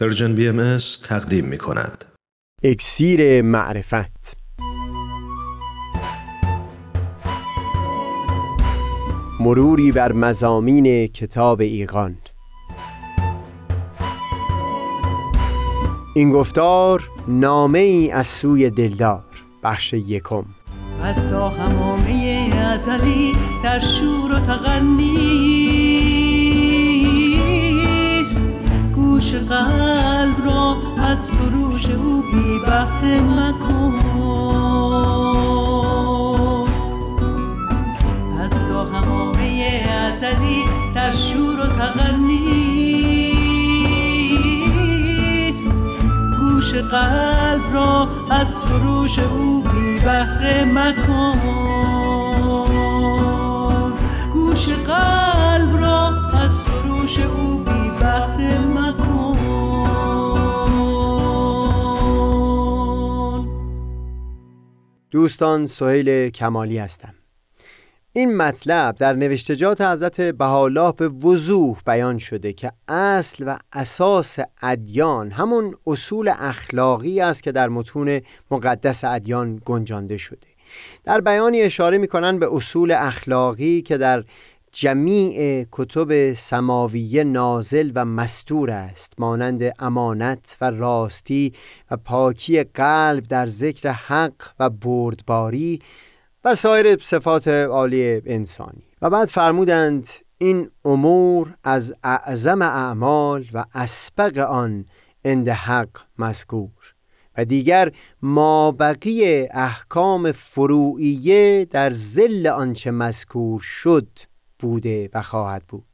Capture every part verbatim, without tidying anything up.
پرژن بی ام اس تقدیم می‌کند. اکسیر معرفت. مروری بر مضامین کتاب ایقان. این گفتار نامه ای از سوی دلدار، بخش یکم. از تا همامه ازلی در شور و تغنیست، گوش قلب را از سروش او بی بحر مکن. از تا همامه ازلی در شور و تغنیست، گوش قلب را از سروش او بی بحر مکن. گوش قلب را از سروش او بی بحر مکن. دوستان، سهیل کمالی هستم. این مطلب در نوشتجات حضرت بهاءالله به وضوح بیان شده که اصل و اساس ادیان همون اصول اخلاقی است که در متون مقدس ادیان گنجانده شده. در بیانی اشاره می‌کنند به اصول اخلاقی که در جمیع کتب سماویه نازل و مستور است، مانند امانت و راستی و پاکی قلب در ذکر حق و بردباری و سایر صفات عالی انسانی. و بعد فرمودند این امور از اعظم اعمال و اسبق آن عند حق مذکور، و دیگر مابقی احکام فروعیه در ظل آنچه مذکور شد بوده و خواهد بود.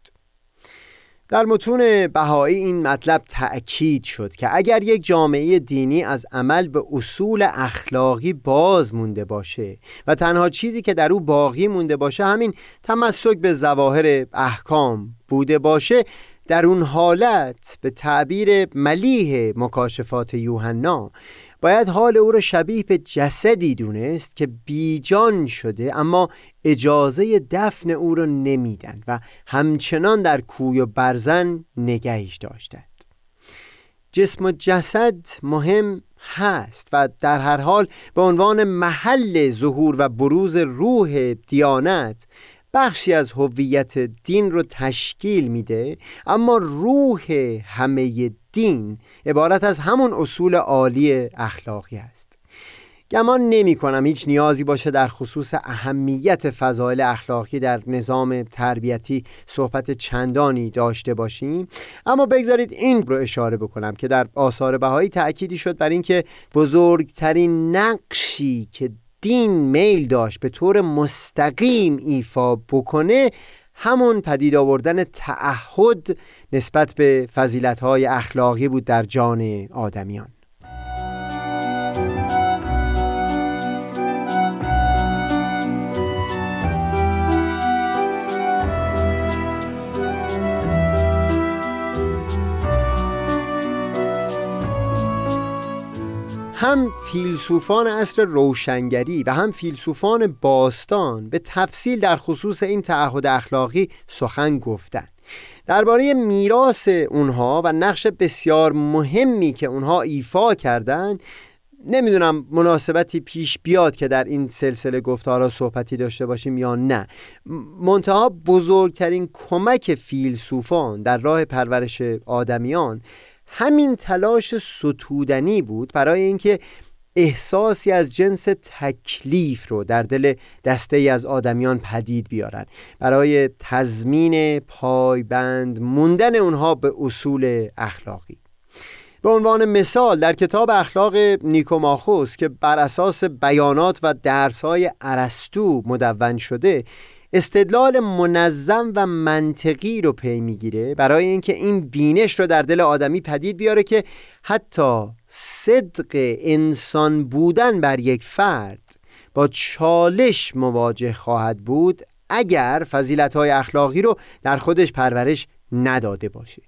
در متون بهایی این مطلب تأکید شد که اگر یک جامعه دینی از عمل به اصول اخلاقی باز مونده باشه و تنها چیزی که در او باقی مونده باشه همین تمسک به ظواهر احکام بوده باشه، در اون حالت به تعبیر ملیح مکاشفات یوحنا باید حال او را شبیه به جسدی دونست که بیجان شده اما اجازه دفن او را نمیدن و همچنان در کوی و برزن نگهش داشتند. جسم و جسد مهم هست و در هر حال به عنوان محل ظهور و بروز روح دیانت بخشی از هویت دین رو تشکیل میده، اما روح همه دین عبارت از همون اصول عالی اخلاقی است. گمان نمی کنم هیچ نیازی باشه در خصوص اهمیت فضایل اخلاقی در نظام تربیتی صحبت چندانی داشته باشیم، اما بگذارید این رو اشاره بکنم که در آثار بهایی تأکیدی شد بر این که بزرگترین نقشی که دین میل داشت به طور مستقیم ایفا بکنه همون پدید آوردن تعهد نسبت به فضیلت‌های اخلاقی بود در جان آدمیان. هم فیلسوفان عصر روشنگری و هم فیلسوفان باستان به تفصیل در خصوص این تعهد اخلاقی سخن گفتند. درباره میراث اونها و نقش بسیار مهمی که اونها ایفا کردند نمیدونم مناسبتی پیش بیاد که در این سلسله گفتارها صحبتی داشته باشیم یا نه. منتها بزرگترین کمک فیلسوفان در راه پرورش آدمیان همین تلاش ستودنی بود برای اینکه احساسی از جنس تکلیف رو در دل دسته‌ای از آدمیان پدید بیارن، برای تضمین پایبند موندن اونها به اصول اخلاقی. به عنوان مثال در کتاب اخلاق نیکوماخوس که بر اساس بیانات و درس‌های ارسطو مدون شده، استدلال منظم و منطقی رو پی میگیره برای اینکه این بینش رو در دل آدمی پدید بیاره که حتی صدق انسان بودن بر یک فرد با چالش مواجه خواهد بود اگر فضیلت‌های اخلاقی رو در خودش پرورش نداده باشه،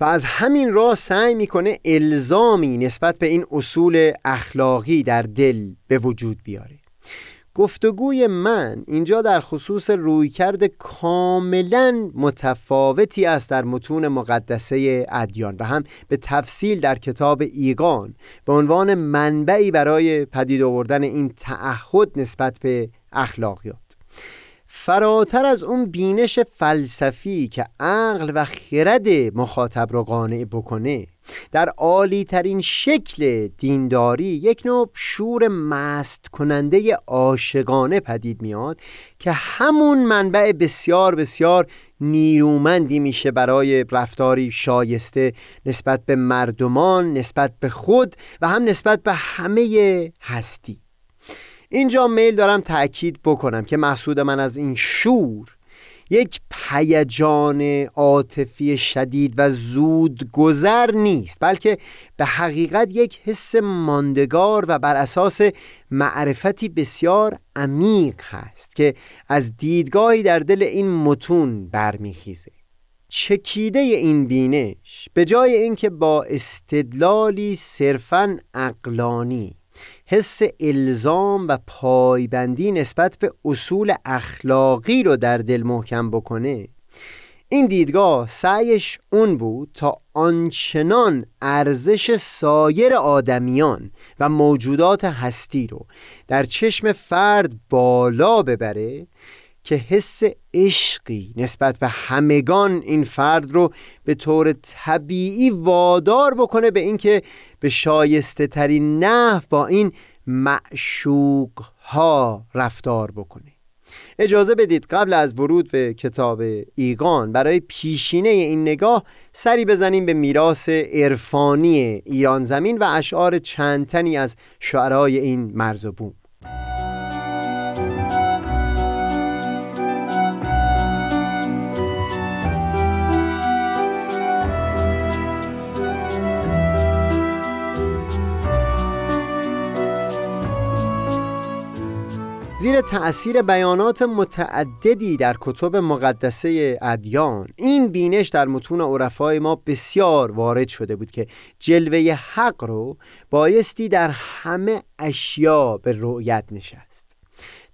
و از همین راه سعی میکنه الزامی نسبت به این اصول اخلاقی در دل به وجود بیاره. گفتگوی من اینجا در خصوص رویکرد کاملا متفاوتی است در متون مقدسه ادیان و هم به تفصیل در کتاب ایقان به عنوان منبعی برای پدید آوردن این تعهد نسبت به اخلاقیات. فراتر از اون بینش فلسفی که عقل و خرد مخاطب را قانع بکنه، در عالی ترین شکل دینداری یک نوع شور مست کننده عاشقانه پدید میاد که همون منبع بسیار بسیار نیرومندی میشه برای رفتاری شایسته نسبت به مردمان، نسبت به خود و هم نسبت به همه هستی. اینجا میل دارم تأکید بکنم که مقصود من از این شور یک هیجان عاطفی شدید و زود گذر نیست، بلکه به حقیقت یک حس ماندگار و بر اساس معرفتی بسیار عمیق هست که از دیدگاهی در دل این متون برمیخیزه. چکیده این بینش به جای اینکه با استدلالی صرفاً عقلانی حس الزام و پایبندی نسبت به اصول اخلاقی رو در دل محکم بکنه، این دیدگاه سعیش اون بود تا آنچنان ارزش سایر آدمیان و موجودات هستی رو در چشم فرد بالا ببره که حس عشقی نسبت به همگان این فرد رو به طور طبیعی وادار بکنه به اینکه به شایسته ترین نحو با این معشوق ها رفتار بکنه. اجازه بدید قبل از ورود به کتاب ایقان برای پیشینه این نگاه سری بزنیم به میراث عرفانی ایران زمین و اشعار چند تنی از شعرای این مرز و بوم. زیر تأثیر بیانات متعددی در کتب مقدسه ادیان، این بینش در متون عرفای ما بسیار وارد شده بود که جلوه حق رو بایستی در همه اشیا به رؤیت نشست.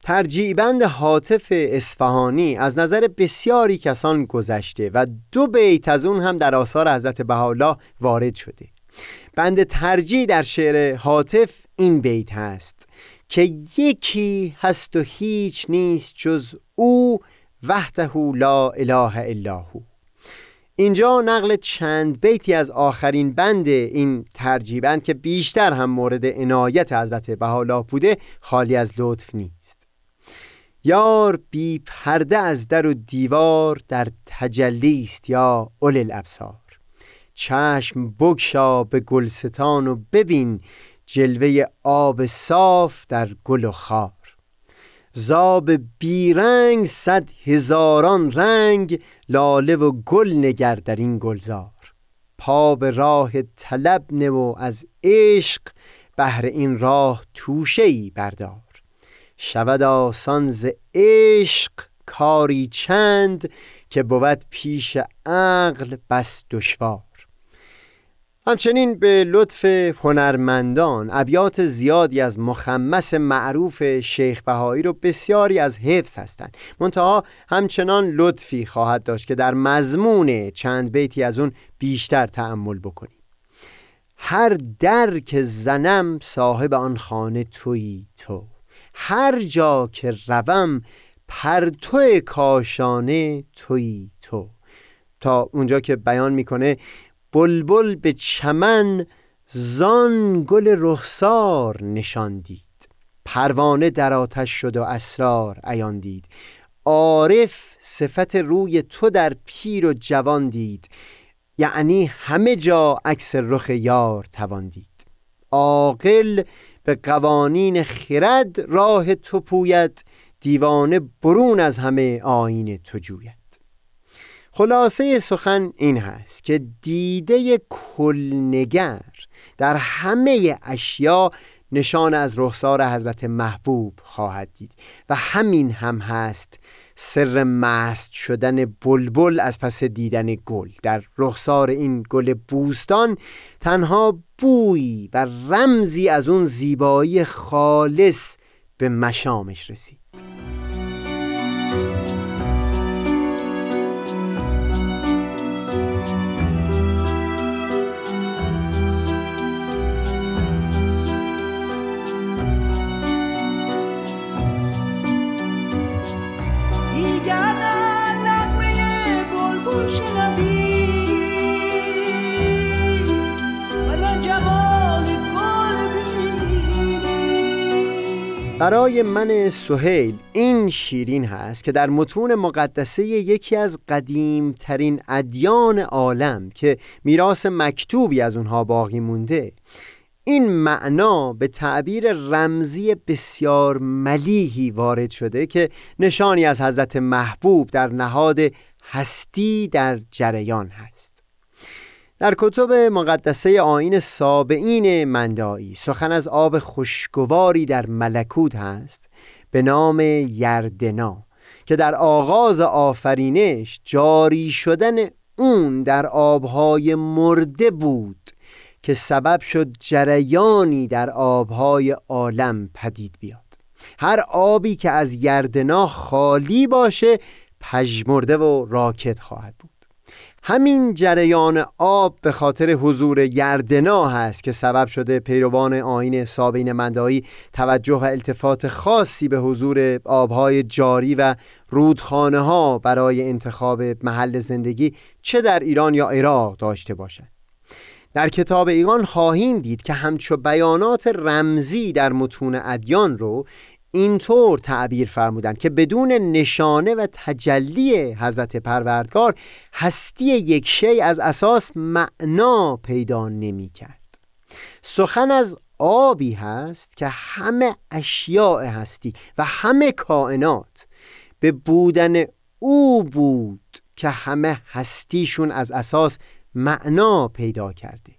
ترجیع‌بند هاتف اصفهانی از نظر بسیاری کسان گذشته و دو بیت از اون هم در آثار حضرت بهاءالله وارد شده. بند ترجیع در شعر هاتف این بیت هست که یکی هست و هیچ نیست جز او وحده لا اله الا هو. اینجا نقل چند بیتی از آخرین بند این ترجیع‌بند که بیشتر هم مورد عنایت حضرت بهاءالله بوده خالی از لطف نیست. یار بی پرده از در و دیوار در تجلی است یا اول الابصار، چشم بگشا به گلستان و ببین جلوه آب صاف در گل و خار. زاب بیرنگ صد هزاران رنگ، لاله و گل نگر در این گلزار. پا به راه طلب نه و از عشق، بهر این راه توشه‌ای بردار. شود آسان ز عشق کاری چند، که بود پیش عقل بس دشوار. همچنین به لطف هنرمندان ابیات زیادی از مخمس معروف شیخ بهائی رو بسیاری از حفظ هستند، منتها همچنان لطفی خواهد داشت که در مضمون چند بیتی از اون بیشتر تأمل بکنیم. هر در که زنم صاحب آن خانه تویی تو، هر جا که روم پرتو کاشانه تویی تو. تا اونجا که بیان میکنه بلبل به چمن زان گل رخسار نشان دید، پروانه در آتش شد و اسرار عیان دید. عارف صفت روی تو در پیر و جوان دید، یعنی همه جا عکس رخ یار توان دید. عاقل به قوانین خرد راه تو پوید، دیوانه برون از همه آیین تو جوید. خلاصه سخن این هست که دیده کلنگر در همه اشیا نشان از رخسار حضرت محبوب خواهد دید و همین هم هست سر مست شدن بلبل از پس دیدن گل. در رخسار این گل بوستان تنها بوی و رمزی از اون زیبایی خالص به مشامش رسید. برای من سهیل این شیرین هست که در متون مقدسه یکی از قدیمترین ادیان عالم که میراث مکتوبی از اونها باقی مونده، این معنا به تعبیر رمزی بسیار ملیحی وارد شده که نشانی از حضرت محبوب در نهاد هستی در جریان هست. در کتب مقدسه آیین صابئین مندائی سخن از آب خوشگواری در ملکوت هست به نام یردنا که در آغاز آفرینش جاری شدن اون در آبهای مرده بود که سبب شد جریانی در آبهای عالم پدید بیاد. هر آبی که از یردنا خالی باشه پژمرده و راکد خواهد بود. همین جریان آب به خاطر حضور یردنا هست که سبب شده پیروان آیین صابئین مندائی توجه و التفات خاصی به حضور آبهای جاری و رودخانه ها برای انتخاب محل زندگی چه در ایران یا عراق داشته باشند. در کتاب ایقان خواهیم دید که همچو بیانات رمزی در متون ادیان رو اینطور تعبیر فرمودند که بدون نشانه و تجلی حضرت پروردگار هستی یک شی از اساس معنا پیدا نمی کرد. سخن از آبی هست که همه اشیاء هستی و همه کائنات به بودن او بود که همه هستیشون از اساس معنا پیدا کرده.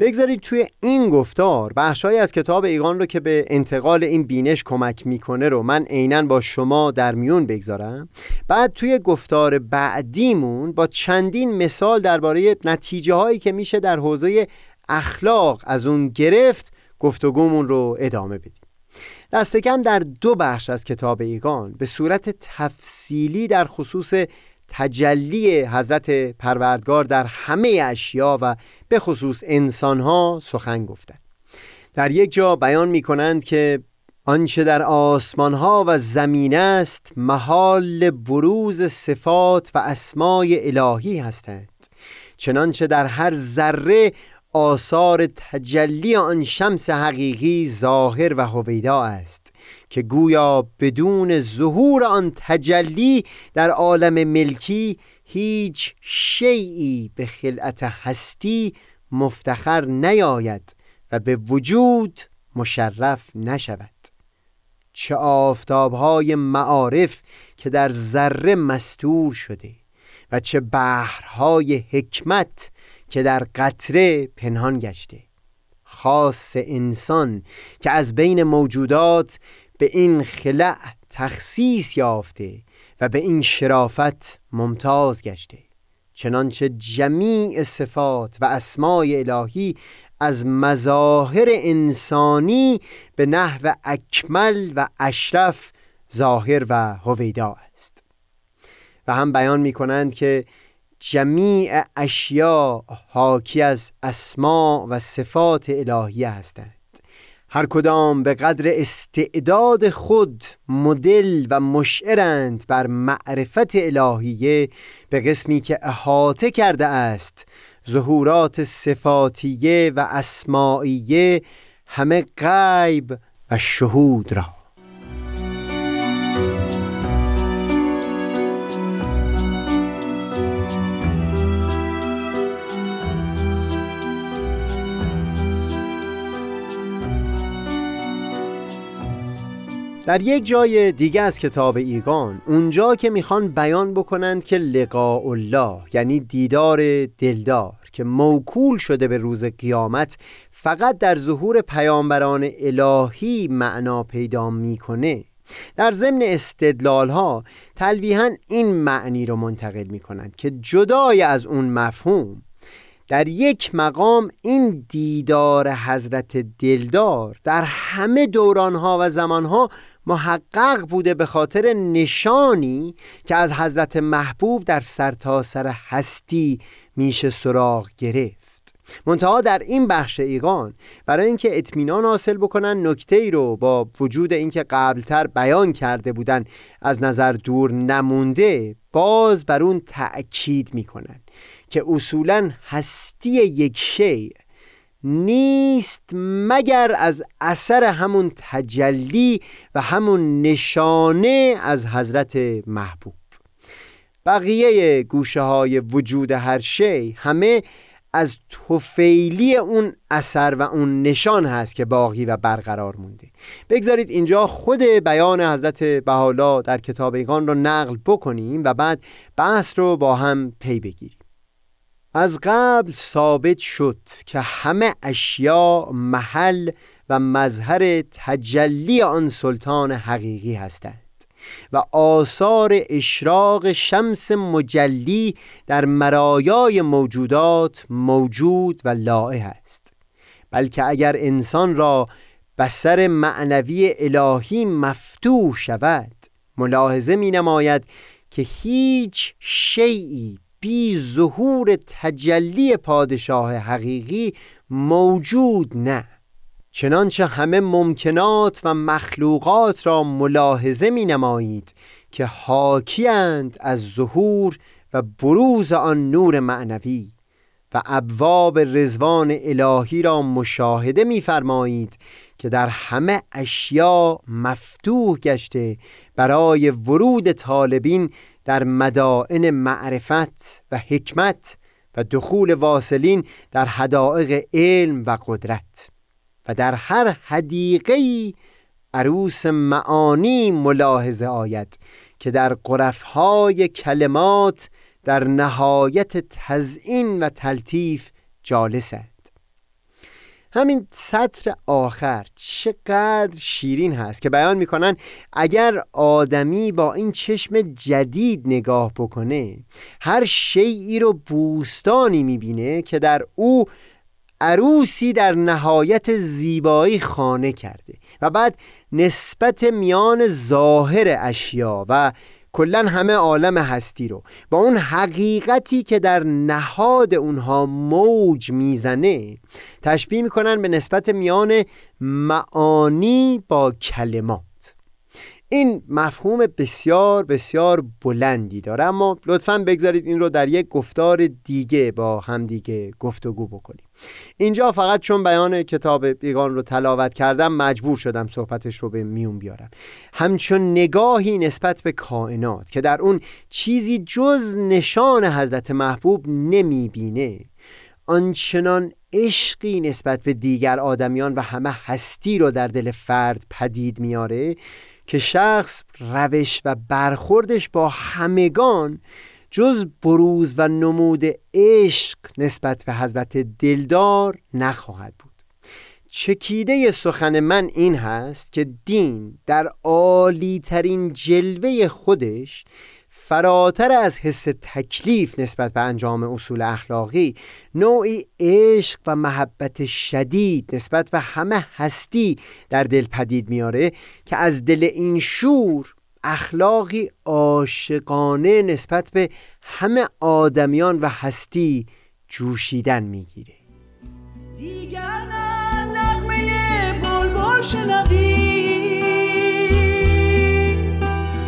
بگذارید توی این گفتار بخشایی از کتاب ایقان رو که به انتقال این بینش کمک میکنه رو من عیناً با شما در میون بگذارم، بعد توی گفتار بعدیمون با چندین مثال درباره نتیجه هایی که میشه در حوزه اخلاق از اون گرفت گفتگومون رو ادامه بدیم. دست کم در دو بخش از کتاب ایقان به صورت تفصیلی در خصوص تجلی حضرت پروردگار در همه اشیا و به خصوص انسانها سخن گفتند. در یک جا بیان می کنند که آنچه در آسمانها و زمین است محل بروز صفات و اسمای الهی هستند، چنانچه در هر ذره آثار تجلی آن شمس حقیقی ظاهر و هویدا است که گویا بدون ظهور آن تجلی در عالم ملکی هیچ شیئی به خلعت هستی مفتخر نیاید و به وجود مشرف نشود. چه آفتابهای معارف که در ذره مستور شده و چه بحرهای حکمت که در قطره پنهان گشته. خاص انسان که از بین موجودات به این خلع تخصیص یافته و به این شرافت ممتاز گشته، چنانچه جمیع صفات و اسمای الهی از مظاهر انسانی به نحو اکمل و اشرف ظاهر و هویدا است. و هم بیان می کنند که جمیع اشیا حاکی از اسما و صفات الهی هستند، هر کدام به قدر استعداد خود مدل و مشعرند بر معرفت الهیه به قسمی که احاطه کرده است. ظهورات صفاتیه و اسمائیه همه غیب و شهود را. در یک جای دیگه از کتاب ایقان، اونجا که میخوان بیان بکنند که لقاء الله یعنی دیدار دلدار که موکول شده به روز قیامت فقط در ظهور پیامبران الهی معنا پیدا میکنه، در ضمن استدلال ها تلویحاً این معنی رو منتقل میکنند که جدای از اون مفهوم در یک مقام این دیدار حضرت دلدار در همه دورانها و زمانها محقق بوده به خاطر نشانی که از حضرت محبوب در سرتاسر هستی میشه سراغ گرفت. منتها در این بخش ایقان برای اینکه اطمینان حاصل بکنن نکته ای رو با وجود اینکه قبلتر بیان کرده بودن از نظر دور نمونده باز بر اون تأکید میکنن که اصولا هستی یک شیء نیست مگر از اثر همون تجلی و همون نشانه از حضرت محبوب. بقیه گوشه های وجود هر شیء همه از طفیلی اون اثر و اون نشان هست که باقی و برقرار مونده. بگذارید اینجا خود بیان حضرت بهاءالله در کتاب ایقان رو نقل بکنیم و بعد بحث رو با هم پی بگیریم. از قبل ثابت شد که همه اشیاء محل و مظهر تجلی آن سلطان حقیقی هستند و آثار اشراق شمس مجلی در مرایای موجودات موجود و لاحق است، بلکه اگر انسان را بصر معنوی الهی مفتوح شود ملاحظه می نماید که هیچ شیئی بی ظهور تجلی پادشاه حقیقی موجود نه، چنانچه همه ممکنات و مخلوقات را ملاحظه می نمایید که حاکی اند از ظهور و بروز آن نور معنوی و ابواب رضوان الهی را مشاهده می فرمایید که در همه اشیا مفتوح گشته برای ورود طالبین در مدائن معرفت و حکمت و دخول واصلین در حدائق علم و قدرت و در هر حدیقه‌ای عروس معانی ملاحظه آید که در غرفهای کلمات در نهایت تزئین و تلطیف جالسند. همین سطر آخر چقدر شیرین هست که بیان میکنن اگر آدمی با این چشم جدید نگاه بکنه هر شیئی رو بوستانی میبینه که در او عروسی در نهایت زیبایی خانه کرده و بعد نسبت میان ظاهر اشیا و کلن همه عالم هستی رو با اون حقیقتی که در نهاد اونها موج میزنه تشبیه میکنن به نسبت میان معانی با کلمات. این مفهوم بسیار بسیار بلندی داره، اما لطفاً بگذارید این رو در یک گفتار دیگه با هم دیگه گفتگو بکنیم. اینجا فقط چون بیان کتاب ایقان رو تلاوت کردم مجبور شدم صحبتش رو به میون بیارم. همچون نگاهی نسبت به کائنات که در اون چیزی جز نشان حضرت محبوب نمیبینه، آنچنان عشقی نسبت به دیگر آدمیان و همه هستی رو در دل فرد پدید میاره که شخص روش و برخوردش با همگان جز بروز و نمود عشق نسبت به حضرت دلدار نخواهد بود. چکیده سخن من این هست که دین در عالی ترین جلوه خودش فراتر از حس تکلیف نسبت به انجام اصول اخلاقی نوعی عشق و محبت شدید نسبت به همه هستی در دل پدید میاره که از دل این شور اخلاقی عاشقانه نسبت به همه آدمیان و هستی جوشیدن میگیره. دیگر نه نغمه بلبل شنوی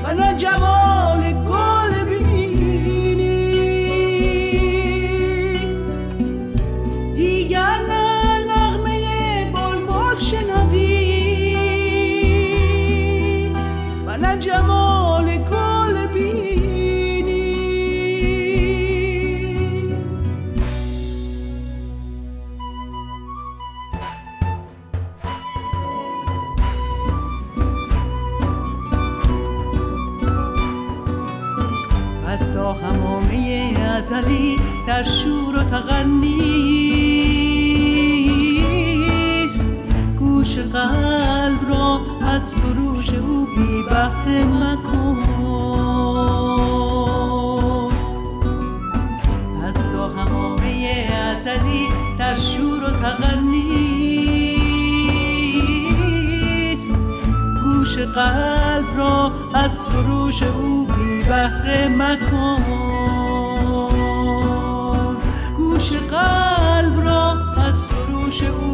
و نه جمال گل بینی، دیگر نه نغمه بلبل شنوی و نه جمال گل بینی. از تا همامه ازلی در شور و تغنیست، گوش قلب را از سروش او بی بحر مکن. از تا همامه ازلی نیست، گوش قلب را از سروش او بی بهره مکن، گوش قلب را از سروش او